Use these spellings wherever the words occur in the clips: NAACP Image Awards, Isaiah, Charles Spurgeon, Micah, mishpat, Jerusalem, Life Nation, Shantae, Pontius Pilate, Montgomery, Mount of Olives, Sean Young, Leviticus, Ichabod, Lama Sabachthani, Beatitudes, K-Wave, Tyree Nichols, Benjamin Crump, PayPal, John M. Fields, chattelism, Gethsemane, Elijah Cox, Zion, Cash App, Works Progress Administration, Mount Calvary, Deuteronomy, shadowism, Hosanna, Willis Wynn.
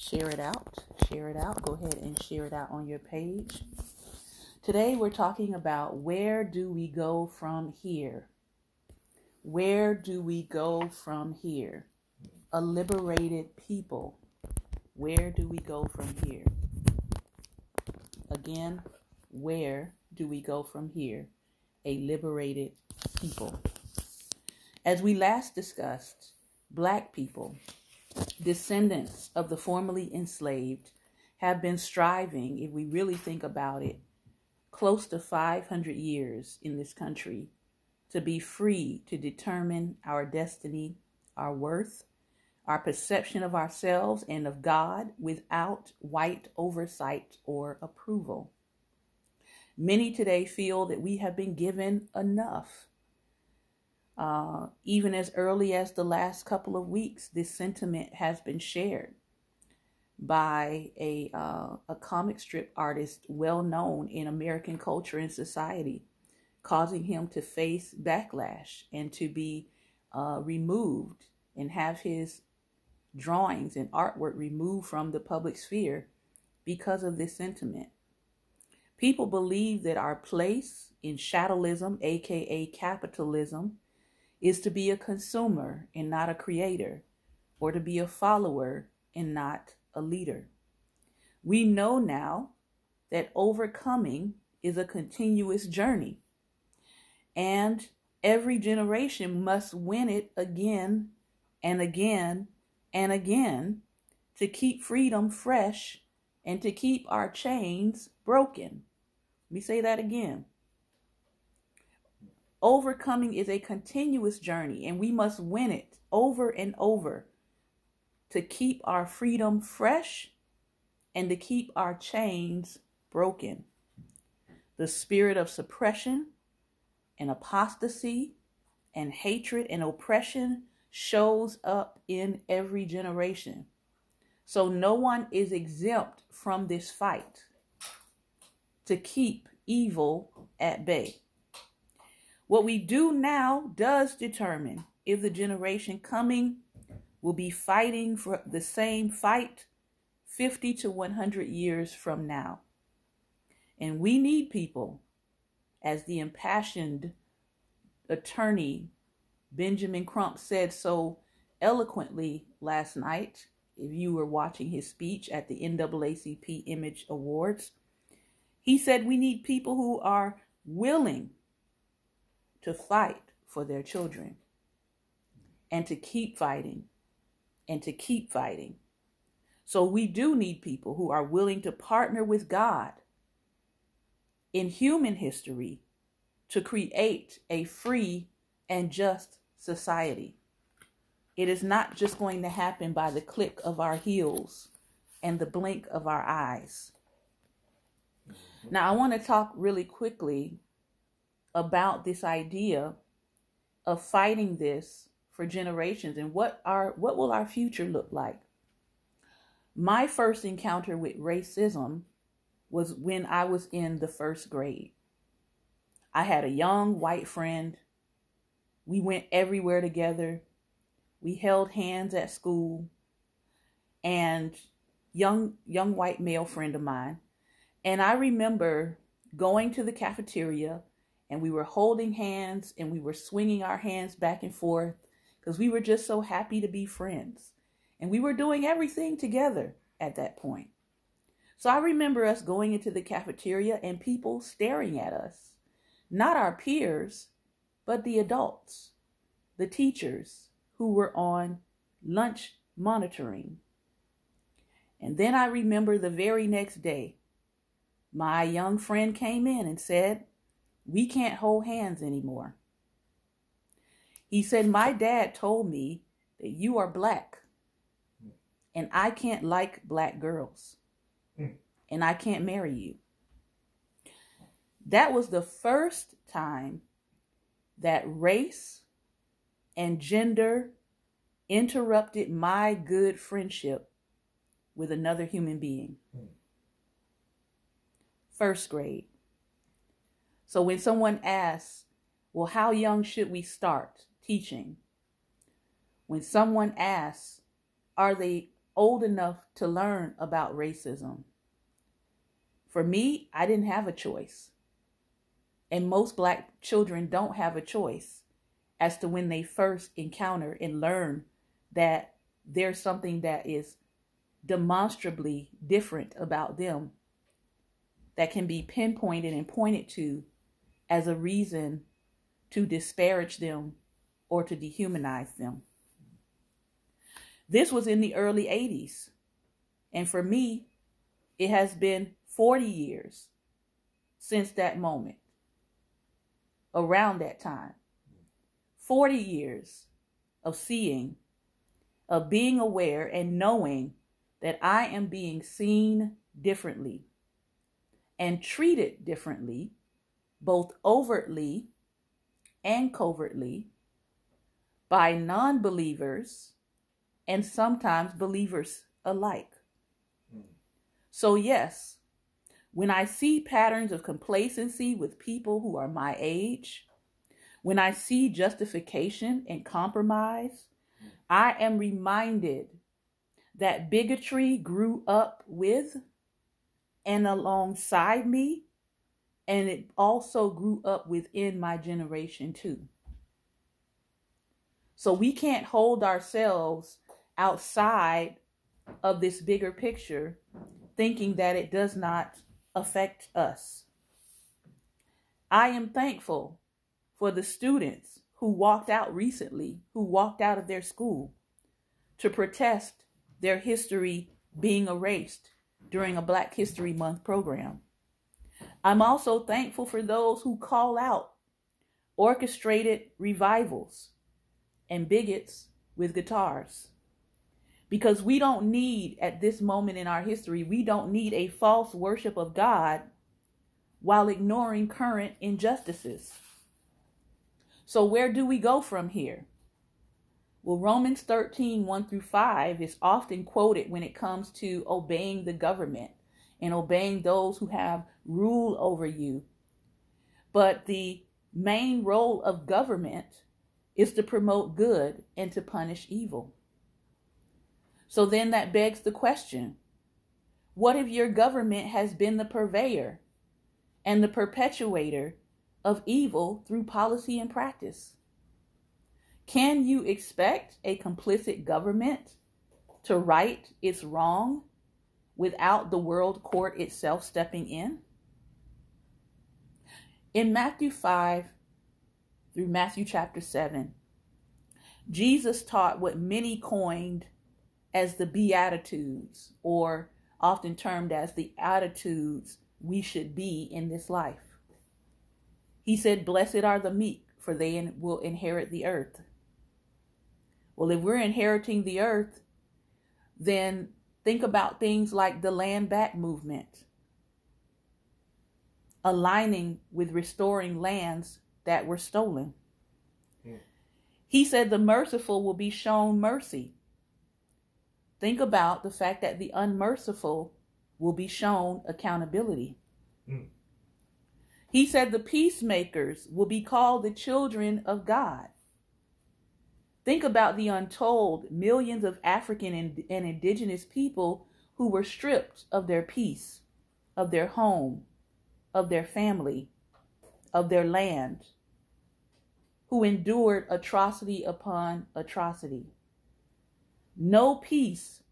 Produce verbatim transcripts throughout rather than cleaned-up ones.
Share it out. Share it out. Go ahead and share it out on your page. Today we're talking about where do we go from here? Where do we go from here? A liberated people. Where do we go from here? Again, where do we go from here? A liberated people. As we last discussed, Black people, descendants of the formerly enslaved, have been striving, if we really think about it, close to five hundred years in this country to be free to determine our destiny, our worth, our perception of ourselves and of God without white oversight or approval. Many today feel that we have been given enough. Uh, even as early as the last couple of weeks, this sentiment has been shared by a, uh, a comic strip artist well known in American culture and society, causing him to face backlash and to be uh, removed and have his drawings and artwork removed from the public sphere because of this sentiment. People believe that our place in shadowism, aka capitalism, is to be a consumer and not a creator, or to be a follower and not a leader. We know now that overcoming is a continuous journey, and every generation must win it again and again and again to keep freedom fresh and to keep our chains broken. Let me say that again. Overcoming is a continuous journey, and we must win it over and over to keep our freedom fresh and to keep our chains broken. The spirit of suppression and apostasy and hatred and oppression shows up in every generation. So no one is exempt from this fight to keep evil at bay. What we do now does determine if the generation coming will be fighting for the same fight fifty to one hundred years from now. And we need people, as the impassioned attorney Benjamin Crump said so eloquently last night, if you were watching his speech at the N double A C P Image Awards. He said we need people who are willing to fight for their children and to keep fighting and to keep fighting. So we do need people who are willing to partner with God in human history to create a free and just society. It is not just going to happen by the click of our heels and the blink of our eyes. Now, I want to talk really quickly about this idea of fighting this for generations and what our what will our future look like. My first encounter with racism was when I was in the first grade. I had a young white friend. We went everywhere together. We held hands at school. And young young white male friend of mine. And I remember going to the cafeteria, and we were holding hands and we were swinging our hands back and forth because we were just so happy to be friends. And we were doing everything together at that point. So I remember us going into the cafeteria and people staring at us, not our peers, but the adults, the teachers who were on lunch monitoring. And then I remember the very next day, my young friend came in and said, "We can't hold hands anymore." He said, "My dad told me that you are Black and I can't like Black girls and I can't marry you." That was the first time that race and gender interrupted my good friendship with another human being. First grade. So when someone asks, well, how young should we start teaching? When someone asks, are they old enough to learn about racism. For me, I didn't have a choice. And most Black children don't have a choice as to when they first encounter and learn that there's something that is demonstrably different about them that can be pinpointed and pointed to as a reason to disparage them or to dehumanize them. This was in the early eighties. And for me, it has been forty years since that moment, around that time. forty years of seeing, of being aware and knowing that I am being seen differently and treated differently, both overtly and covertly, by non-believers and sometimes believers alike. So yes, when I see patterns of complacency with people who are my age, when I see justification and compromise, I am reminded that bigotry grew up with and alongside me, and it also grew up within my generation too. So we can't hold ourselves outside of this bigger picture, thinking that it does not affect us. I am thankful for the students who walked out recently, who walked out of their school to protest their history being erased during a Black History Month program. I'm also thankful for those who call out orchestrated revivals and bigots with guitars. Because we don't need, at this moment in our history, we don't need a false worship of God while ignoring current injustices. So where do we go from here? Well, Romans thirteen, one through five is often quoted when it comes to obeying the government and obeying those who have rule over you. But the main role of government is to promote good and to punish evil. So then that begs the question, what if your government has been the purveyor and the perpetuator of evil through policy and practice? Can you expect a complicit government to right its wrong without the world court itself stepping in? In Matthew five through Matthew chapter seven, Jesus taught what many coined as the Beatitudes, or often termed as the attitudes we should be in this life. He said, "Blessed are the meek, for they will inherit the earth." Well, if we're inheriting the earth, then think about things like the land back movement, aligning with restoring lands that were stolen. Yeah. He said, "The merciful will be shown mercy." Think about the fact that the unmerciful will be shown accountability. Mm. He said the peacemakers will be called the children of God. Think about the untold millions of African and, and indigenous people who were stripped of their peace, of their home, of their family, of their land, who endured atrocity upon atrocity. No peace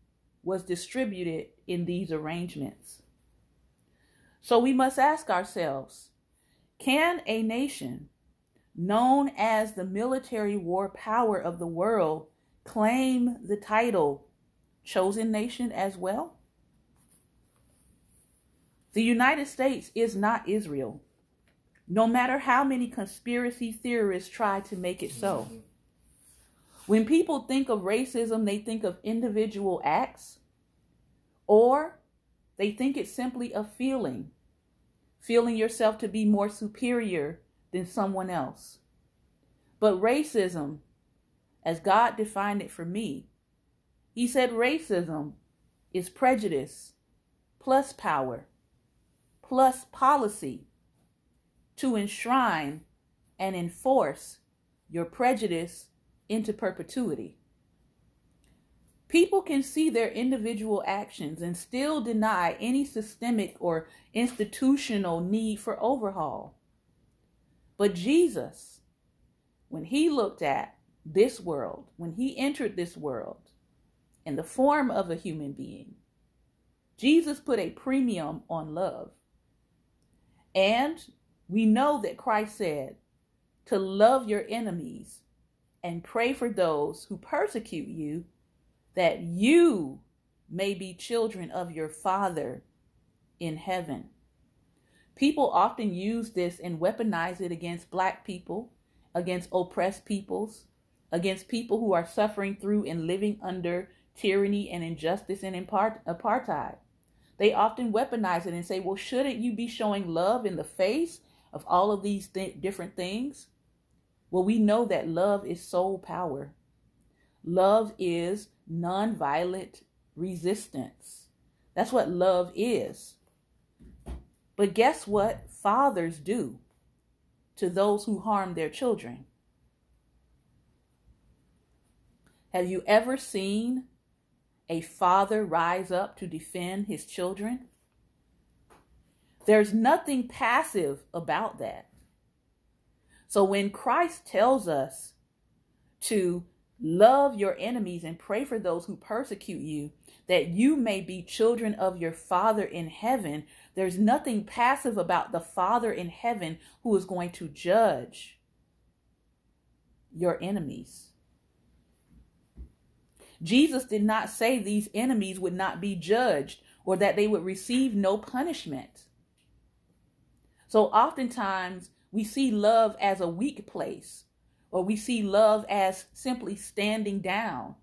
was distributed in these arrangements. So we must ask ourselves, can a nation known as the military war power of the world claim the title chosen nation as well? The United States is not Israel, no matter how many conspiracy theorists try to make it so. When people think of racism, they think of individual acts, or they think it's simply a feeling, feeling yourself to be more superior than someone else. But racism, as God defined it for me, he said racism is prejudice plus power plus policy to enshrine and enforce your prejudice into perpetuity. People can see their individual actions and still deny any systemic or institutional need for overhaul. But Jesus, when he looked at this world, when he entered this world in the form of a human being, Jesus put a premium on love. And we know that Christ said to love your enemies and pray for those who persecute you, that you may be children of your Father in heaven. People often use this and weaponize it against Black people, against oppressed peoples, against people who are suffering through and living under tyranny and injustice and apartheid. They often weaponize it and say, well, shouldn't you be showing love in the face of all of these th- different things? Well, we know that love is soul power. Love is nonviolent resistance. That's what love is. But guess what fathers do to those who harm their children? Have you ever seen a father rise up to defend his children? There's nothing passive about that. So when Christ tells us to love your enemies and pray for those who persecute you, that you may be children of your Father in heaven, there's nothing passive about the Father in heaven who is going to judge your enemies. Jesus did not say these enemies would not be judged or that they would receive no punishment. So oftentimes we see love as a weak place, or we see love as simply standing down.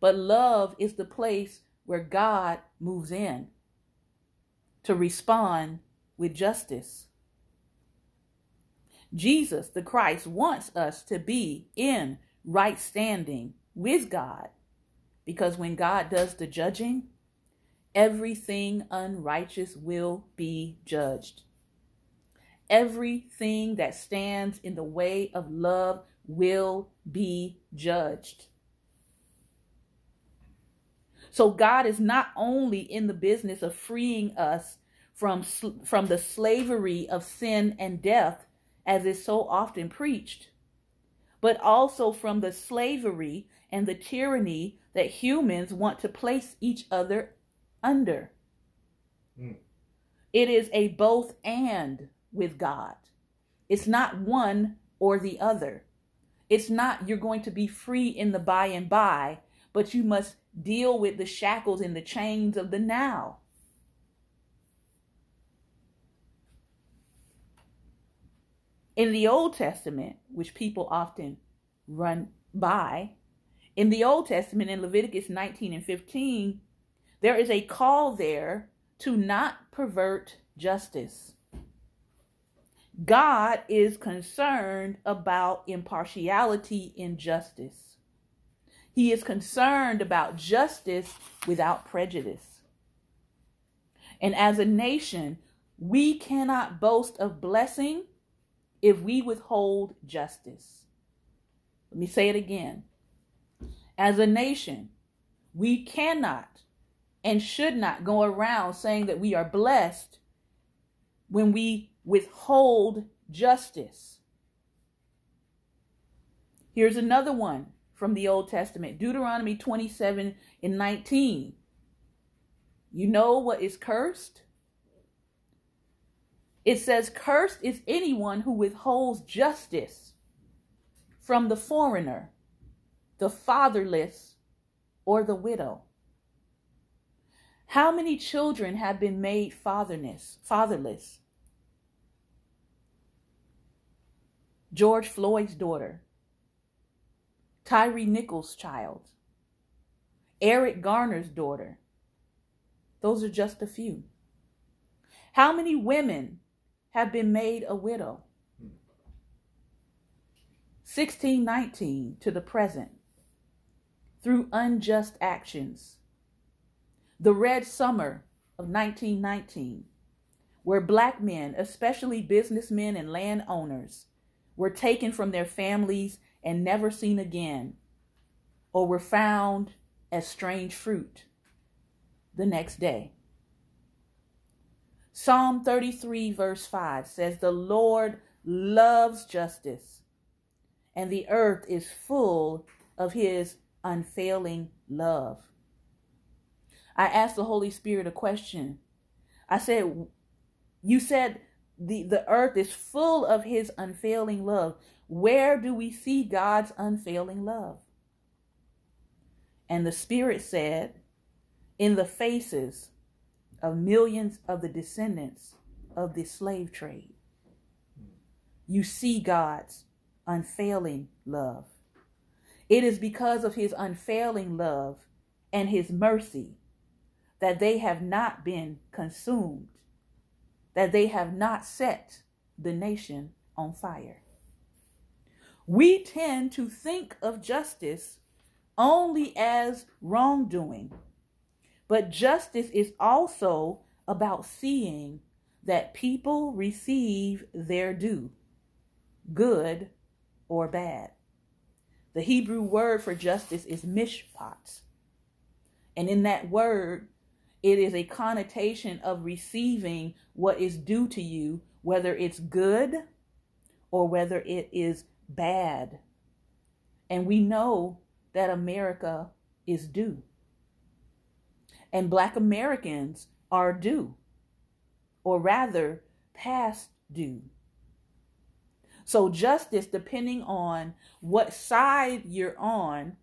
But love is the place where God moves in to respond with justice. Jesus, the Christ, wants us to be in right standing with God. Because when God does the judging, everything unrighteous will be judged. Everything that stands in the way of love will be judged. So God is not only in the business of freeing us from, from the slavery of sin and death, as is so often preached, but also from the slavery and the tyranny that humans want to place each other under. Mm. It is a both and with God. It's not one or the other. It's not you're going to be free in the by and by, but you must deal with the shackles and the chains of the now. In the Old Testament, which people often run by, in the Old Testament, in Leviticus nineteen and fifteen, there is a call there to not pervert justice. God is concerned about impartiality in justice. He is concerned about justice without prejudice. And as a nation, we cannot boast of blessing if we withhold justice. Let me say it again. As a nation, we cannot and should not go around saying that we are blessed when we withhold justice. Here's another one from the Old Testament, Deuteronomy twenty-seven and nineteen. You know what is cursed? It says, "Cursed is anyone who withholds justice from the foreigner, the fatherless, or the widow." How many children have been made fatherless? Fatherless. George Floyd's daughter, Tyree Nichols' child, Eric Garner's daughter. Those are just a few. How many women have been made a widow? sixteen nineteen to the present, through unjust actions. The Red Summer of nineteen nineteen, where Black men, especially businessmen and landowners, were taken from their families and never seen again, or were found as strange fruit the next day. Psalm thirty-three verse five says, the Lord loves justice, and the earth is full of his unfailing love. I asked the Holy Spirit a question. I said, you said the, the earth is full of his unfailing love. Where do we see God's unfailing love? And the Spirit said, in the faces of millions of the descendants of the slave trade, you see God's unfailing love. It is because of his unfailing love and his mercy that they have not been consumed, that they have not set the nation on fire. We tend to think of justice only as wrongdoing, but justice is also about seeing that people receive their due, good or bad. The Hebrew word for justice is mishpat, and in that word, it is a connotation of receiving what is due to you, whether it's good or whether it is bad. And we know that America is due. And Black Americans are due, or rather past due. So justice, depending on what side you're on,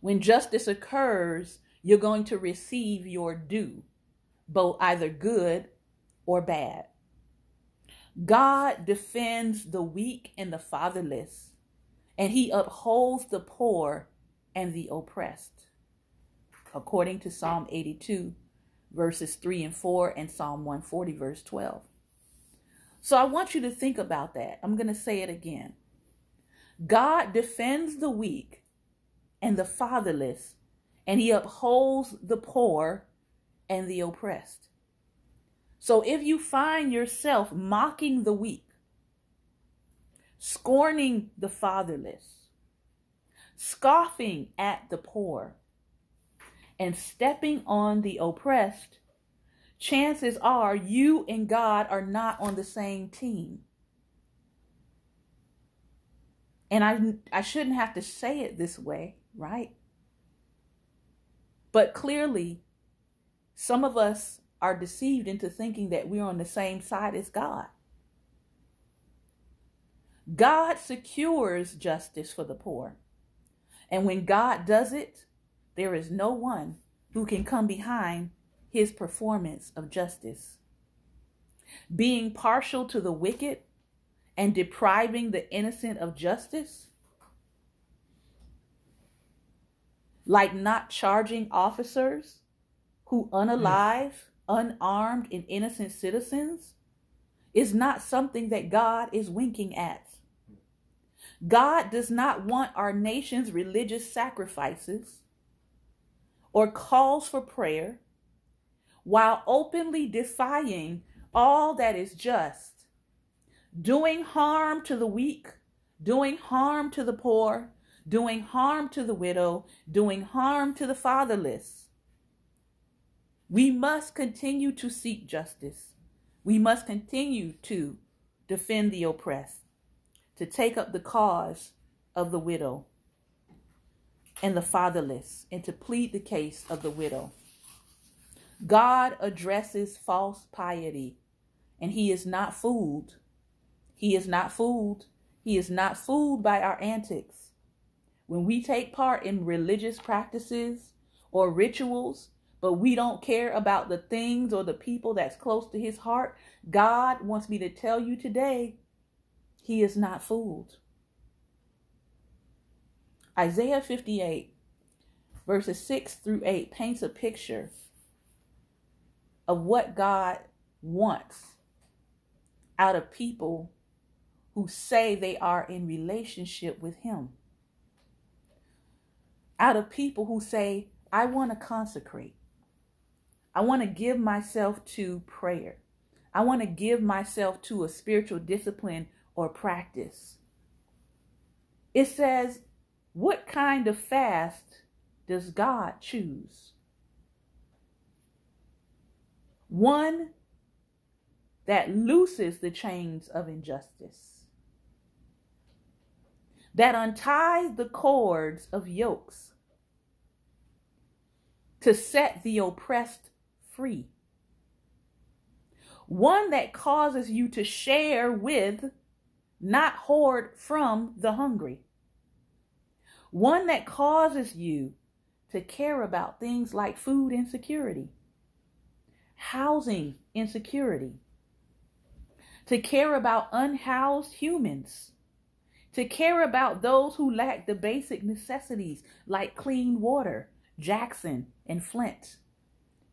when justice occurs, you're going to receive your due, both either good or bad. God defends the weak and the fatherless, and he upholds the poor and the oppressed, according to Psalm eighty-two, verses three and four, and Psalm one forty, verse twelve. So I want you to think about that. I'm going to say it again. God defends the weak and the fatherless, and he upholds the poor and the oppressed. So if you find yourself mocking the weak, scorning the fatherless, scoffing at the poor, and stepping on the oppressed, chances are you and God are not on the same team. And I, I shouldn't have to say it this way, right? But clearly, some of us are deceived into thinking that we're on the same side as God. God secures justice for the poor. And when God does it, there is no one who can come behind his performance of justice. Being partial to the wicked and depriving the innocent of justice, like not charging officers who unalive, unarmed, and innocent citizens, is not something that God is winking at. God does not want our nation's religious sacrifices or calls for prayer, while openly defying all that is just, doing harm to the weak, doing harm to the poor, doing harm to the widow, doing harm to the fatherless. We must continue to seek justice. We must continue to defend the oppressed, to take up the cause of the widow and the fatherless, and to plead the case of the widow. God addresses false piety, and he is not fooled. He is not fooled. He is not fooled by our antics. When we take part in religious practices or rituals, but we don't care about the things or the people that's close to his heart, God wants me to tell you today, he is not fooled. Isaiah fifty-eight, verses six through eight, paints a picture of what God wants out of people who say they are in relationship with him. Out of people who say, I want to consecrate. I want to give myself to prayer. I want to give myself to a spiritual discipline or practice. It says, what kind of fast does God choose? One that looses the chains of injustice, that unties the cords of yokes to set the oppressed free. One that causes you to share with, not hoard from, the hungry. One that causes you to care about things like food insecurity, housing insecurity, to care about unhoused humans, to care about those who lack the basic necessities like clean water, Jackson and Flint,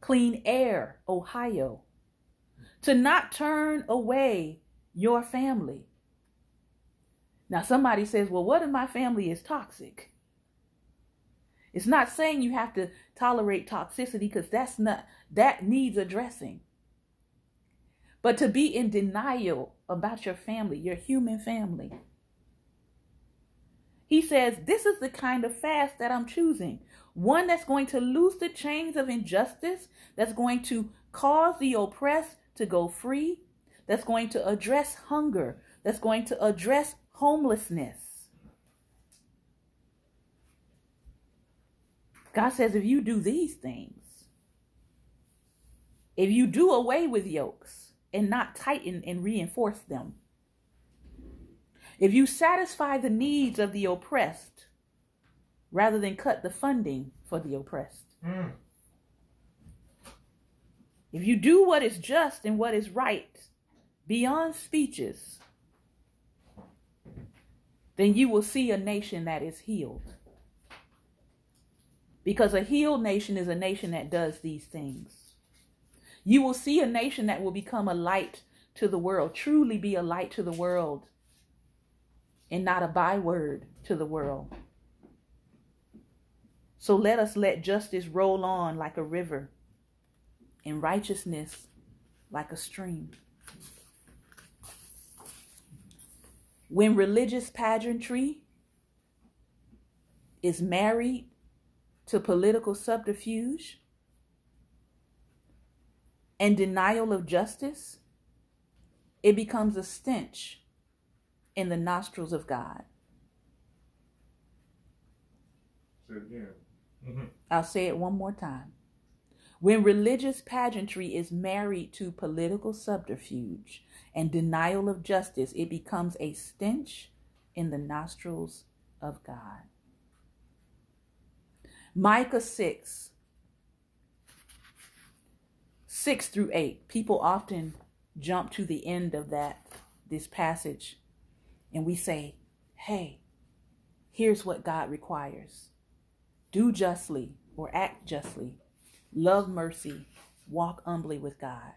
clean air, Ohio, to not turn away your family. Now somebody says, well, what if my family is toxic? It's not saying you have to tolerate toxicity, because that's not, that needs addressing. But to be in denial about your family, your human family. He says, this is the kind of fast that I'm choosing. One that's going to loose the chains of injustice, that's going to cause the oppressed to go free, that's going to address hunger, that's going to address homelessness. God says, if you do these things, if you do away with yokes and not tighten and reinforce them, if you satisfy the needs of the oppressed rather than cut the funding for the oppressed, mm. if you do what is just and what is right beyond speeches, then you will see a nation that is healed. Because a healed nation is a nation that does these things. You will see a nation that will become a light to the world, truly be a light to the world, and not a byword to the world. So let us let justice roll on like a river, and righteousness like a stream. When religious pageantry is married to political subterfuge and denial of justice, it becomes a stench in the nostrils of God. Say it again. Mm-hmm. I'll say it one more time. When religious pageantry is married to political subterfuge and denial of justice, it becomes a stench in the nostrils of God. Micah six, six through eight. People often jump to the end of that, this passage, and we say, hey, here's what God requires. Do justly, or act justly. Love mercy, walk humbly with God.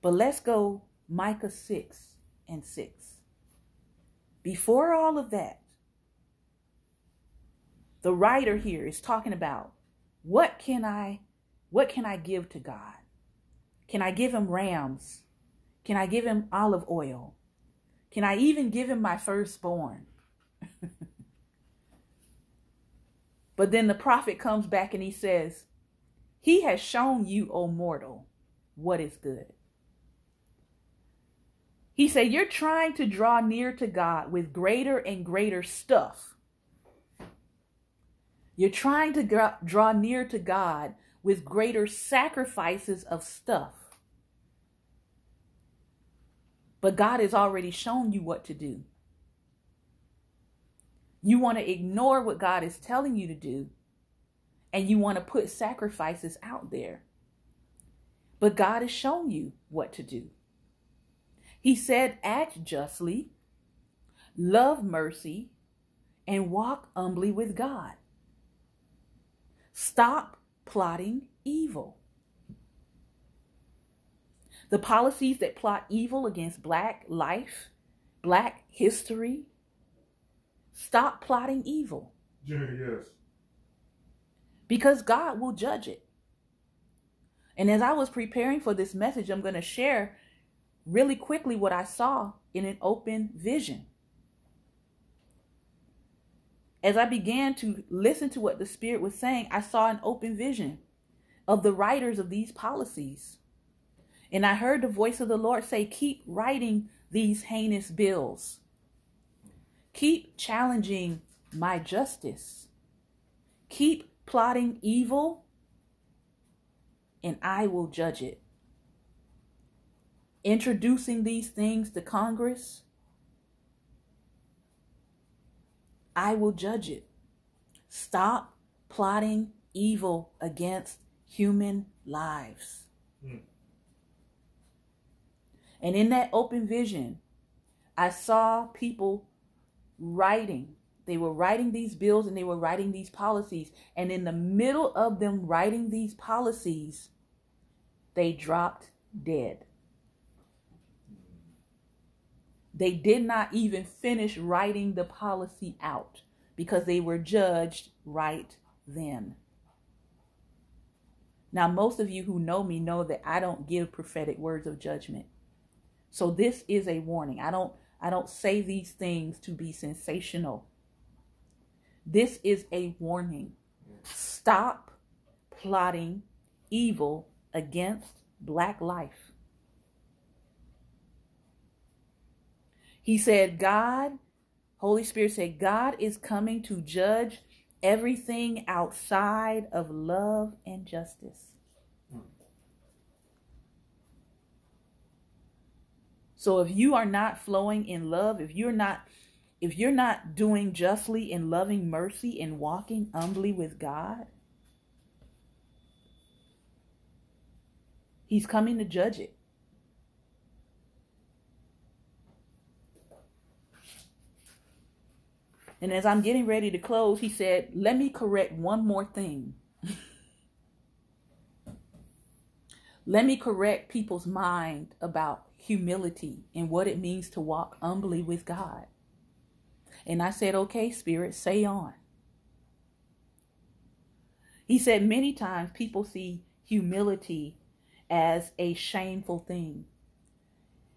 But let's go Micah six and six. Before all of that, the writer here is talking about, what can I, what can I give to God? Can I give him rams? Can I give him olive oil? Can I even give him my firstborn? But then the prophet comes back and he says, he has shown you, O mortal, what is good. He said, you're trying to draw near to God with greater and greater stuff. You're trying to draw near to God with greater sacrifices of stuff. But God has already shown you what to do. You want to ignore what God is telling you to do, and you want to put sacrifices out there. But God has shown you what to do. He said, act justly, love mercy, and walk humbly with God. Stop plotting evil. The policies that plot evil against Black life, Black history, stop plotting evil. Yeah, yes. Because God will judge it. And as I was preparing for this message, I'm going to share really quickly what I saw in an open vision. As I began to listen to what the Spirit was saying, I saw an open vision of the writers of these policies. And I heard the voice of the Lord say, keep writing these heinous bills. Keep challenging my justice. Keep plotting evil, and I will judge it. Introducing these things to Congress, I will judge it. Stop plotting evil against human lives. Mm. And in that open vision, I saw people writing. They were writing these bills and they were writing these policies. And in the middle of them writing these policies, they dropped dead. They did not even finish writing the policy out because they were judged right then. Now, most of you who know me know that I don't give prophetic words of judgment. So this is a warning. I don't I don't say these things to be sensational. This is a warning. Stop plotting evil against Black life. He said, God, Holy Spirit said, God is coming to judge everything outside of love and justice. So if you are not flowing in love, if you're not, if you're not doing justly and loving mercy and walking humbly with God, He's coming to judge it. And as I'm getting ready to close, he said, let me correct one more thing. Let me correct people's mind about humility and what it means to walk humbly with God. And I said, okay, Spirit, say on. He said, many times people see humility as a shameful thing.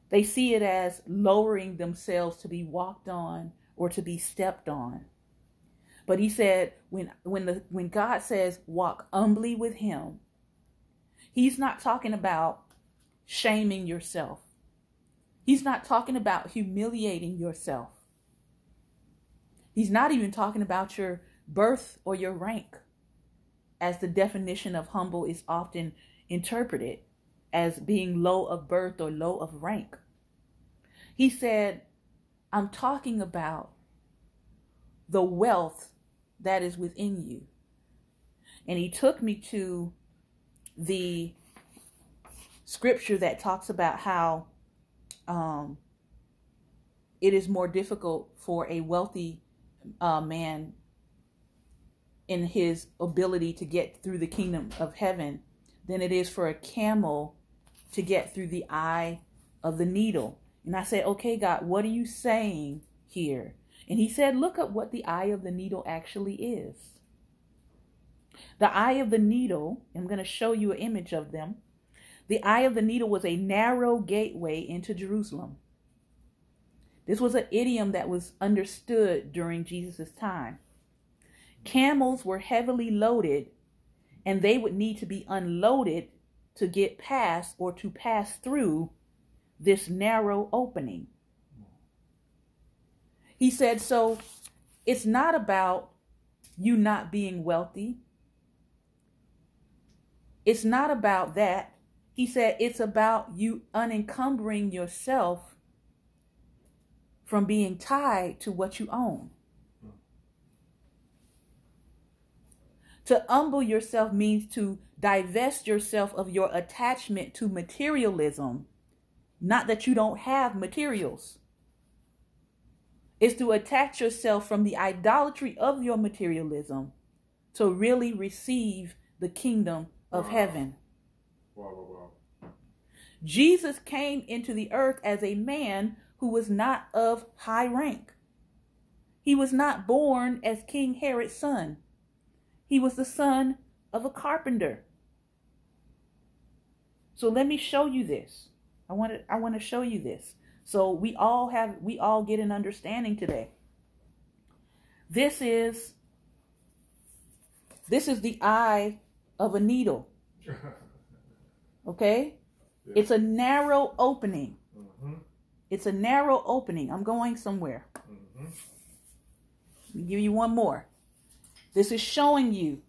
They see it as lowering themselves to be walked on or to be stepped on. But he said, when when the when God says walk humbly with Him, He's not talking about shaming yourself. He's not talking about humiliating yourself. He's not even talking about your birth or your rank, as the definition of humble is often interpreted as being low of birth or low of rank. He said, I'm talking about the wealth that is within you. And he took me to the scripture that talks about how um, it is more difficult for a wealthy uh, man in his ability to get through the kingdom of heaven than it is for a camel to get through the eye of the needle. And I said, okay, God, what are you saying here? And he said, look up what the eye of the needle actually is. The eye of the needle, I'm going to show you an image of them. The eye of the needle was a narrow gateway into Jerusalem. This was an idiom that was understood during Jesus' time. Camels were heavily loaded, and they would need to be unloaded to get past or to pass through this narrow opening. He said, so it's not about you not being wealthy. It's not about that. He said, it's about you unencumbering yourself from being tied to what you own. To humble yourself means to divest yourself of your attachment to materialism. Not that you don't have materials. It's to attach yourself from the idolatry of your materialism to really receive the kingdom of heaven. Wow, wow, wow. Jesus came into the earth as a man who was not of high rank. He was not born as King Herod's son. He was the son of a carpenter. So let me show you this. I want to I want to show you this. So we all have we all get an understanding today. This is, this is the eye of a needle. Okay? Yeah. It's a narrow opening. Mm-hmm. It's a narrow opening. I'm going somewhere. Mm-hmm. Let me give you one more. This is showing you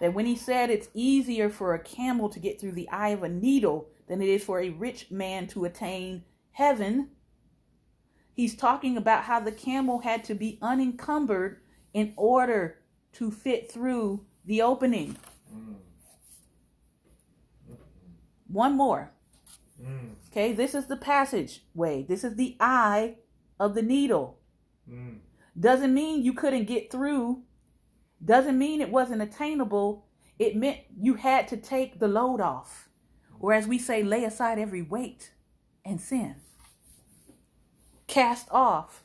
that when he said it's easier for a camel to get through the eye of a needle than it is for a rich man to attain heaven, he's talking about how the camel had to be unencumbered in order to fit through the opening. Mm. One more. Mm. Okay, this is the passageway. This is the eye of the needle. Mm. Doesn't mean you couldn't get through. Doesn't mean it wasn't attainable. It meant you had to take the load off. Or as we say, lay aside every weight and sin. Cast off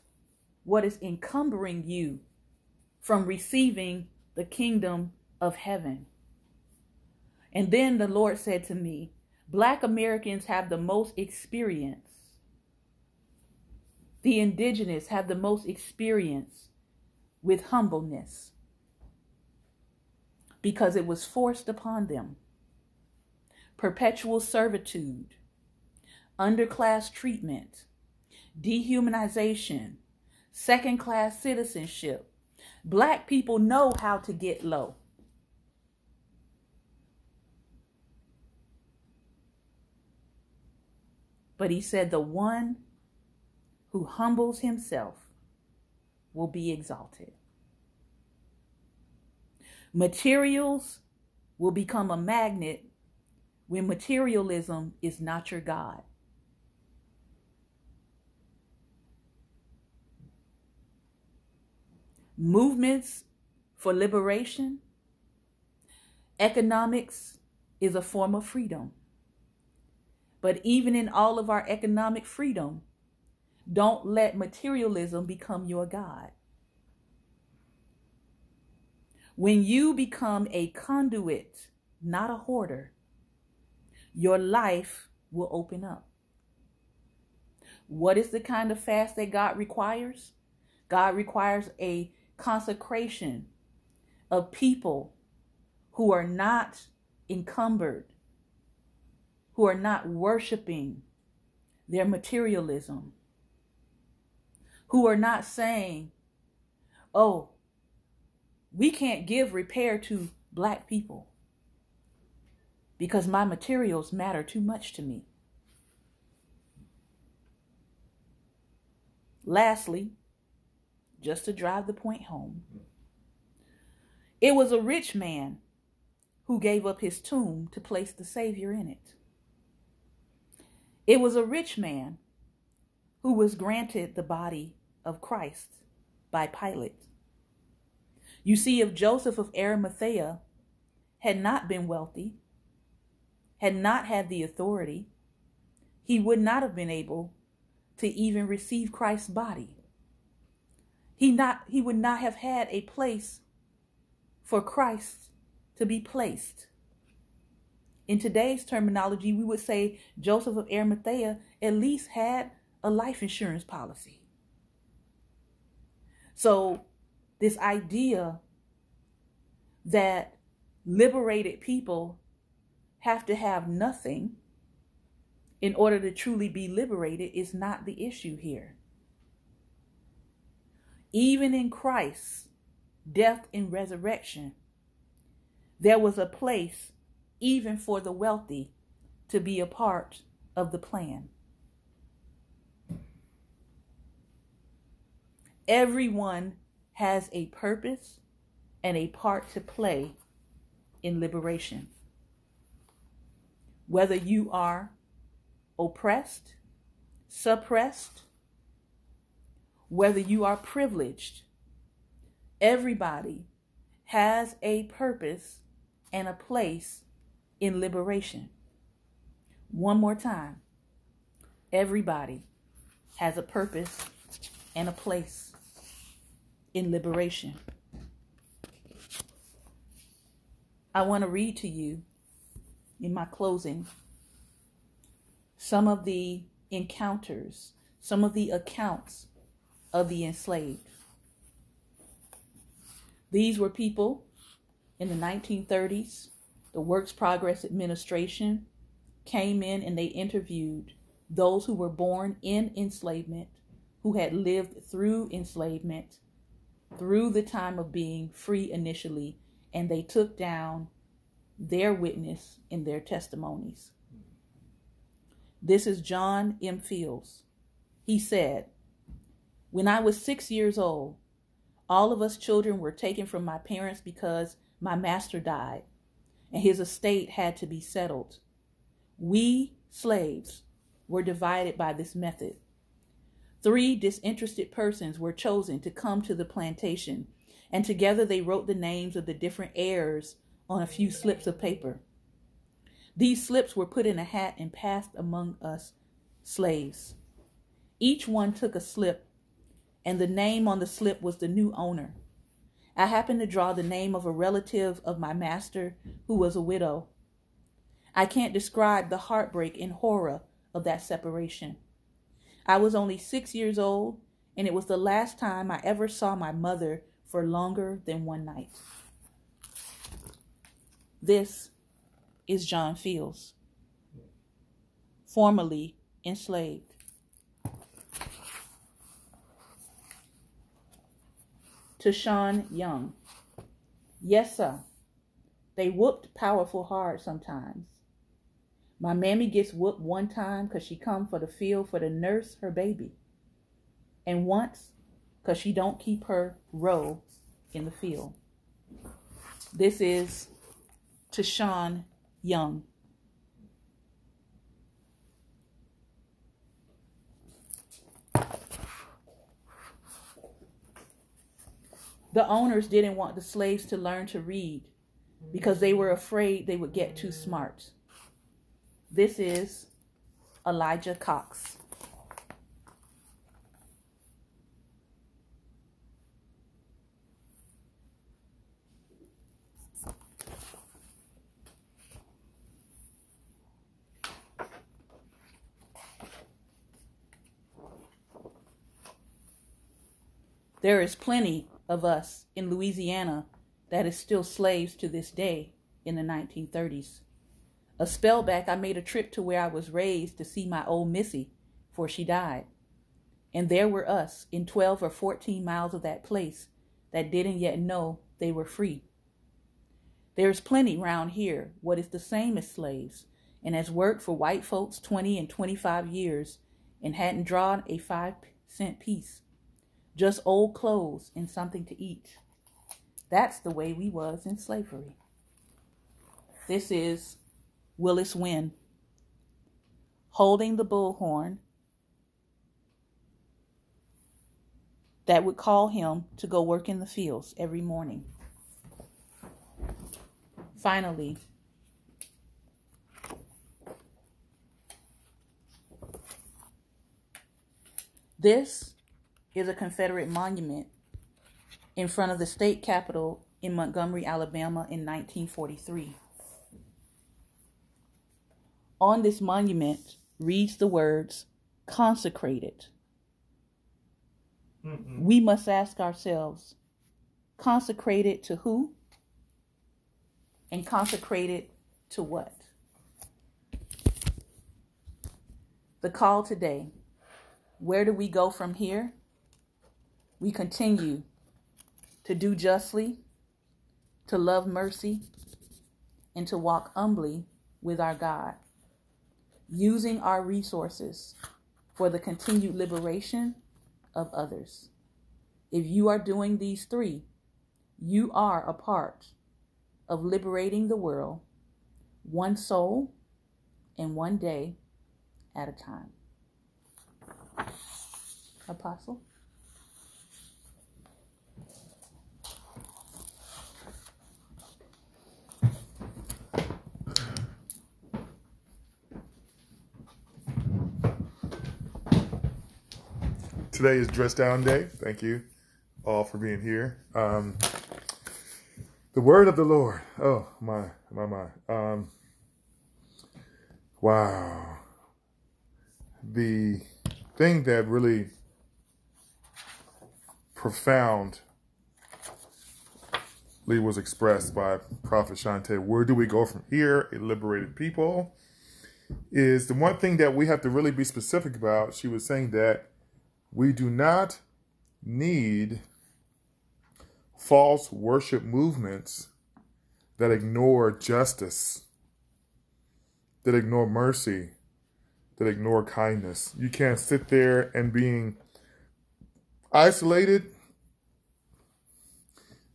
what is encumbering you from receiving the kingdom of heaven. And then the Lord said to me, Black Americans have the most experience. The indigenous have the most experience with humbleness, because it was forced upon them. Perpetual servitude, underclass treatment, dehumanization, second-class citizenship. Black people know how to get low. But he said, the one who humbles himself will be exalted. Materials will become a magnet when materialism is not your God. Movements for liberation. Economics is a form of freedom. But even in all of our economic freedom, don't let materialism become your God. When you become a conduit, not a hoarder, your life will open up. What is the kind of fast that God requires? God requires a consecration of people who are not encumbered, who are not worshiping their materialism, who are not saying, oh, we can't give repair to Black people because my materials matter too much to me. Lastly, just to drive the point home, it was a rich man who gave up his tomb to place the Savior in it. It was a rich man who was granted the body of Christ by Pilate. You see, if Joseph of Arimathea had not been wealthy, had not had the authority, he would not have been able to even receive Christ's body. He not he would not have had a place for Christ to be placed. In today's terminology, we would say Joseph of Arimathea at least had a life insurance policy. So this idea that liberated people have to have nothing in order to truly be liberated is not the issue here. Even in Christ's death and resurrection, there was a place even for the wealthy to be a part of the plan. Everyone has a purpose and a part to play in liberation. Whether you are oppressed, suppressed, whether you are privileged, everybody has a purpose and a place in liberation. One more time. Everybody has a purpose and a place in liberation. I want to read to you in my closing some of the encounters, some of the accounts of the enslaved. These were people in the nineteen thirties. The Works Progress Administration came in and they interviewed those who were born in enslavement, who had lived through enslavement, through the time of being free initially, and they took down their witness in their testimonies. This is John M. Fields. He said, "When I was six years old, all of us children were taken from my parents because my master died and his estate had to be settled. We slaves were divided by this method. Three disinterested persons were chosen to come to the plantation, and together they wrote the names of the different heirs on a few slips of paper. These slips were put in a hat and passed among us slaves. Each one took a slip, and the name on the slip was the new owner. I happened to draw the name of a relative of my master who was a widow. I can't describe the heartbreak and horror of that separation. I was only six years old, and it was the last time I ever saw my mother for longer than one night." This is John Fields, formerly enslaved. To Sean Young, "Yes, sir. They whooped powerful hard sometimes. My mammy gets whooped one time because she come for the field for to nurse her baby. And once because she don't keep her row in the field." This is to Sean Young. The owners didn't want the slaves to learn to read because they were afraid they would get too smart. This is Elijah Cox. There is plenty of us in Louisiana that is still slaves to this day in the nineteen thirties. A spell back, I made a trip to where I was raised to see my old missy, for she died. And there were us in twelve or fourteen miles of that place that didn't yet know they were free. There is plenty round here what is the same as slaves and has worked for white folks twenty and twenty-five years and hadn't drawn a five cent piece. Just old clothes and something to eat. That's the way we was in slavery." This is Willis Wynn, holding the bullhorn that would call him to go work in the fields every morning. Finally, this is a Confederate monument in front of the state capitol in Montgomery, Alabama in nineteen forty-three. On this monument reads the words, "Consecrated." Mm-hmm. We must ask ourselves, consecrated to who? And consecrated to what? The call today, where do we go from here? We continue to do justly, to love mercy, and to walk humbly with our God, using our resources for the continued liberation of others. If you are doing these three, you are a part of liberating the world, one soul and one day at a time. Apostle? Today is Dress Down Day. Thank you all for being here. Um, the word of the Lord. Oh, my, my, my. Um, wow. The thing that really profound was expressed by Prophet Shantae. Where do we go from here? A liberated people is the one thing that we have to really be specific about. She was saying that we do not need false worship movements that ignore justice, that ignore mercy, that ignore kindness. You can't sit there and being isolated.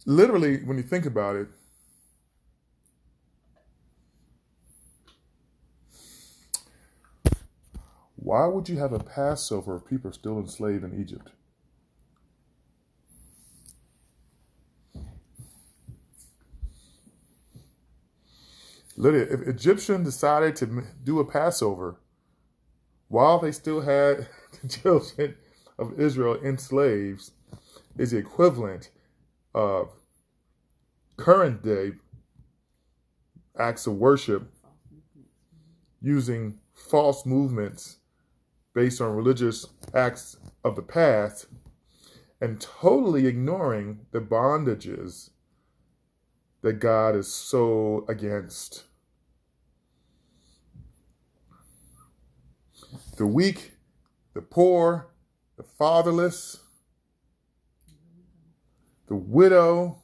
Literally, when you think about it, why would you have a Passover if people are still enslaved in Egypt? Literally, if Egyptians decided to do a Passover while they still had the children of Israel enslaved, is the equivalent of current day acts of worship using false movements based on religious acts of the past and totally ignoring the bondages that God is so against. The weak, the poor, the fatherless, the widow.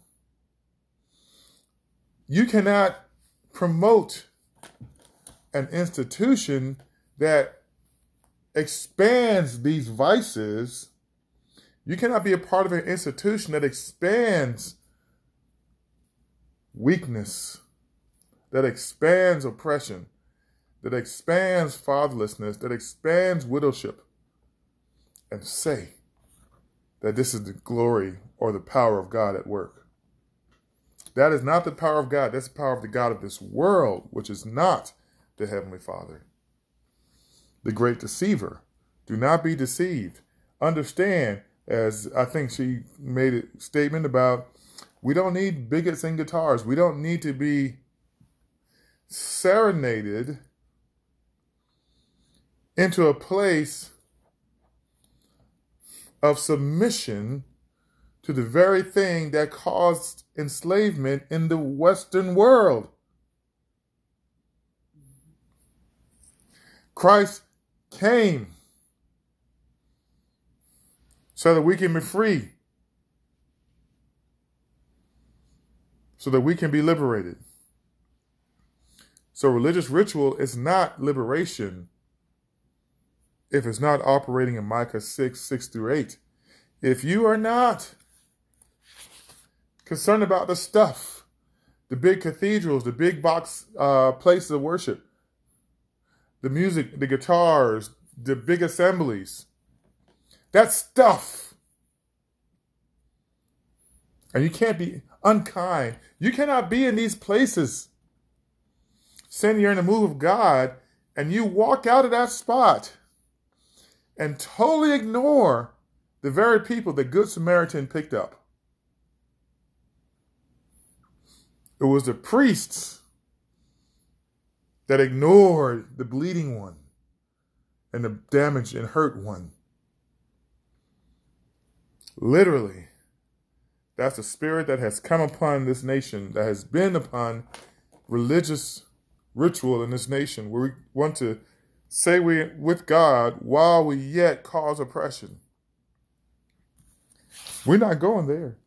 You cannot promote an institution that expands these vices. You cannot be a part of an institution that expands weakness, that expands oppression, that expands fatherlessness, that expands widowship, and say that this is the glory or the power of God at work. That is not the power of God. That's the power of the God of this world, which is not the Heavenly Father, the great deceiver. Do not be deceived. Understand, as I think she made a statement about, we don't need bigots and guitars. We don't need to be serenaded into a place of submission to the very thing that caused enslavement in the Western world. Christ came so that we can be free, so that we can be liberated. So religious ritual is not liberation if it's not operating in Micah six, six through eight. If you are not concerned about the stuff, the big cathedrals, the big box uh, places of worship, the music, the guitars, the big assemblies, that stuff. And you can't be unkind. You cannot be in these places. Saying you're in the move of God, and you walk out of that spot and totally ignore the very people the Good Samaritan picked up. It was the priests that ignored the bleeding one and the damaged and hurt one. Literally. That's the spirit that has come upon this nation, that has been upon religious ritual in this nation, where we want to say we're with God while we yet cause oppression. We're not going there.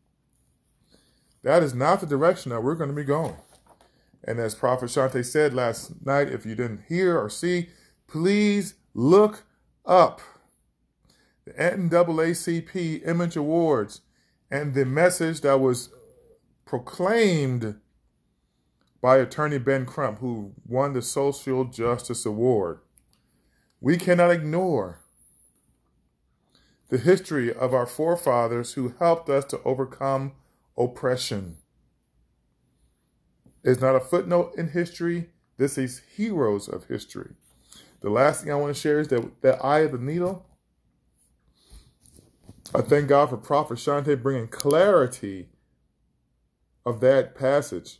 That is not the direction that we're going to be going. And as Prophet Shantae said last night, if you didn't hear or see, please look up the N double A C P Image Awards and the message that was proclaimed by attorney Ben Crump, who won the Social Justice Award. We cannot ignore the history of our forefathers who helped us to overcome oppression. It's not a footnote in history. This is heroes of history. The last thing I want to share is that, that eye of the needle. I thank God for Prophet Shantae bringing clarity of that passage.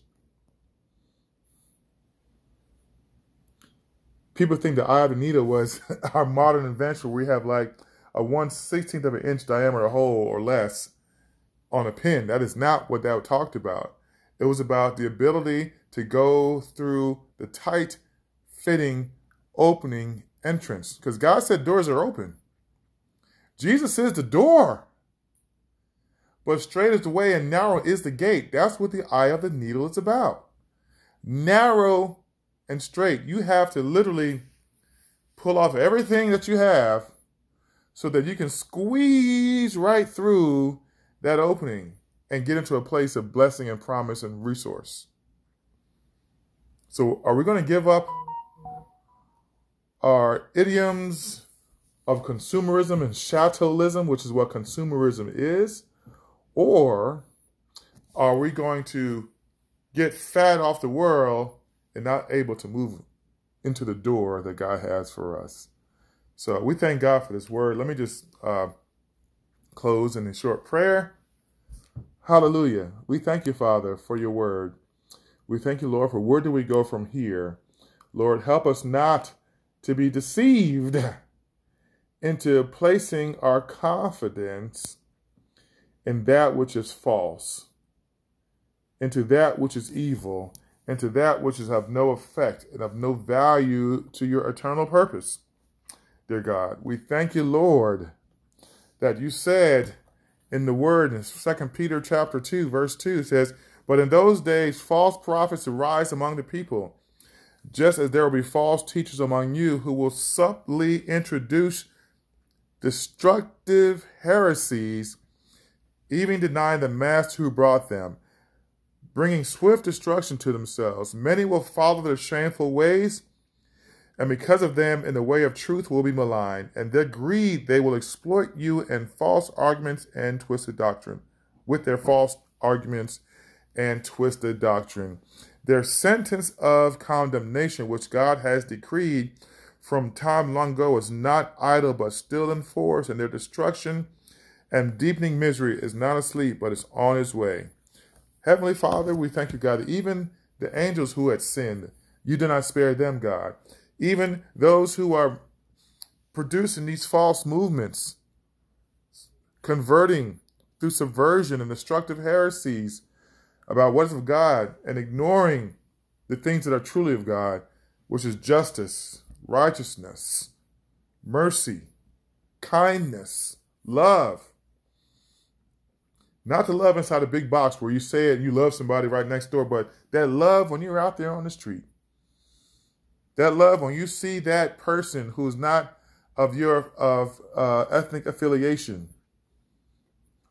People think the eye of the needle was our modern invention where we have like a one sixteenth of an inch diameter hole or less on a pin. That is not what that talked about. It was about the ability to go through the tight-fitting opening entrance. Because God said doors are open. Jesus is the door. But straight is the way and narrow is the gate. That's what the eye of the needle is about. Narrow and straight. You have to literally pull off everything that you have so that you can squeeze right through that opening and get into a place of blessing and promise and resource. So are we going to give up our idioms of consumerism and chattelism, which is what consumerism is? Or are we going to get fat off the world and not able to move into the door that God has for us? So we thank God for this word. Let me just uh, close in a short prayer. Hallelujah. We thank you, Father, for your word. We thank you, Lord, for where do we go from here? Lord, help us not to be deceived into placing our confidence in that which is false, into that which is evil, into that which is of no effect and of no value to your eternal purpose. Dear God, we thank you, Lord, that you said in the word in Second Peter chapter two, verse two says, but in those days false prophets arise among the people, just as there will be false teachers among you who will subtly introduce destructive heresies, even denying the master who brought them, bringing swift destruction to themselves. Many will follow their shameful ways, and because of them in the way of truth will be maligned. And their greed, they will exploit you in false arguments and twisted doctrine, with their false arguments and twisted doctrine. Their sentence of condemnation, which God has decreed from time long ago, is not idle, but still in force, and their destruction and deepening misery is not asleep, but is on its way. Heavenly Father, we thank you, God, that even the angels who had sinned, you do not spare them, God. Even those who are producing these false movements, converting through subversion and destructive heresies about what is of God and ignoring the things that are truly of God, which is justice, righteousness, mercy, kindness, love. Not the love inside a big box where you say it and you love somebody right next door, but that love when you're out there on the street. That love when you see that person who's not of your of uh, ethnic affiliation.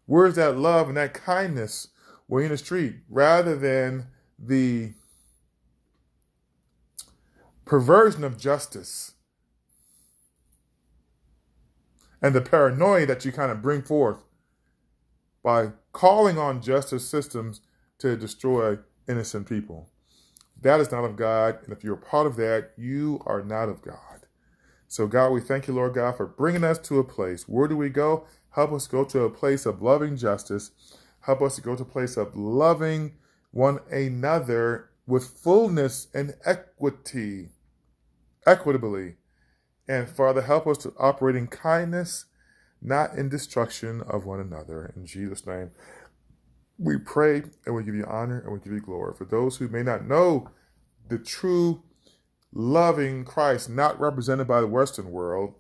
Where's that love and that kindness when you're in the street? Rather than the perversion of justice and the paranoia that you kind of bring forth by calling on justice systems to destroy innocent people. That is not of God, and if you're a part of that, you are not of God. So God, we thank you, Lord God, for bringing us to a place. Where do we go? Help us go to a place of loving justice. Help us to go to a place of loving one another with fullness and equity, equitably. And Father, help us to operate in kindness, not in destruction of one another. In Jesus' name, we pray, and we give you honor, and we give you glory. For those who may not know the true loving Christ, not represented by the Western world,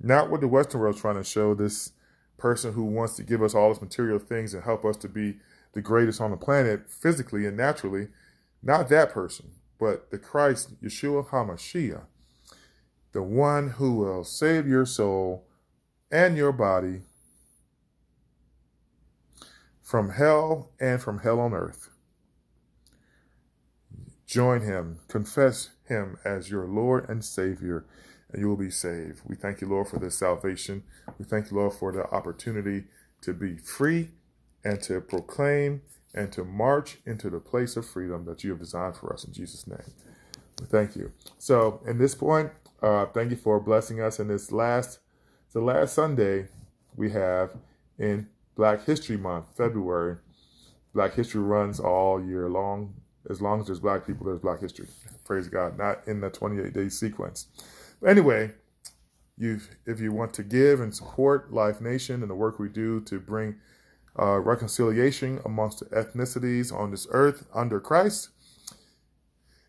not what the Western world is trying to show, this person who wants to give us all these material things and help us to be the greatest on the planet, physically and naturally, not that person, but the Christ, Yeshua HaMashiach, the one who will save your soul and your body from hell and from hell on earth. Join him, confess him as your Lord and Savior, and you will be saved. We thank you, Lord, for this salvation. We thank you, Lord, for the opportunity to be free and to proclaim and to march into the place of freedom that you have designed for us in Jesus' name. We thank you. So, at this point, Uh, thank you for blessing us in this last, the last Sunday we have in Black History Month, February. Black history runs all year long. As long as there's black people, there's black history. Praise God, not in the twenty-eight day sequence. But anyway, you if you want to give and support Life Nation and the work we do to bring uh, reconciliation amongst the ethnicities on this earth under Christ.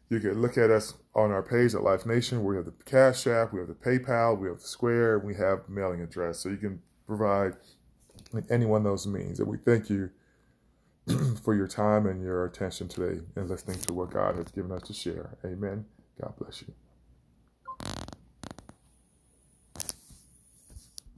You can look at us on our page at Life Nation. We have the Cash App, we have the PayPal, we have the Square, we have the mailing address. So you can provide any one of those means. And we thank you for your time and your attention today and listening to what God has given us to share. Amen. God bless you.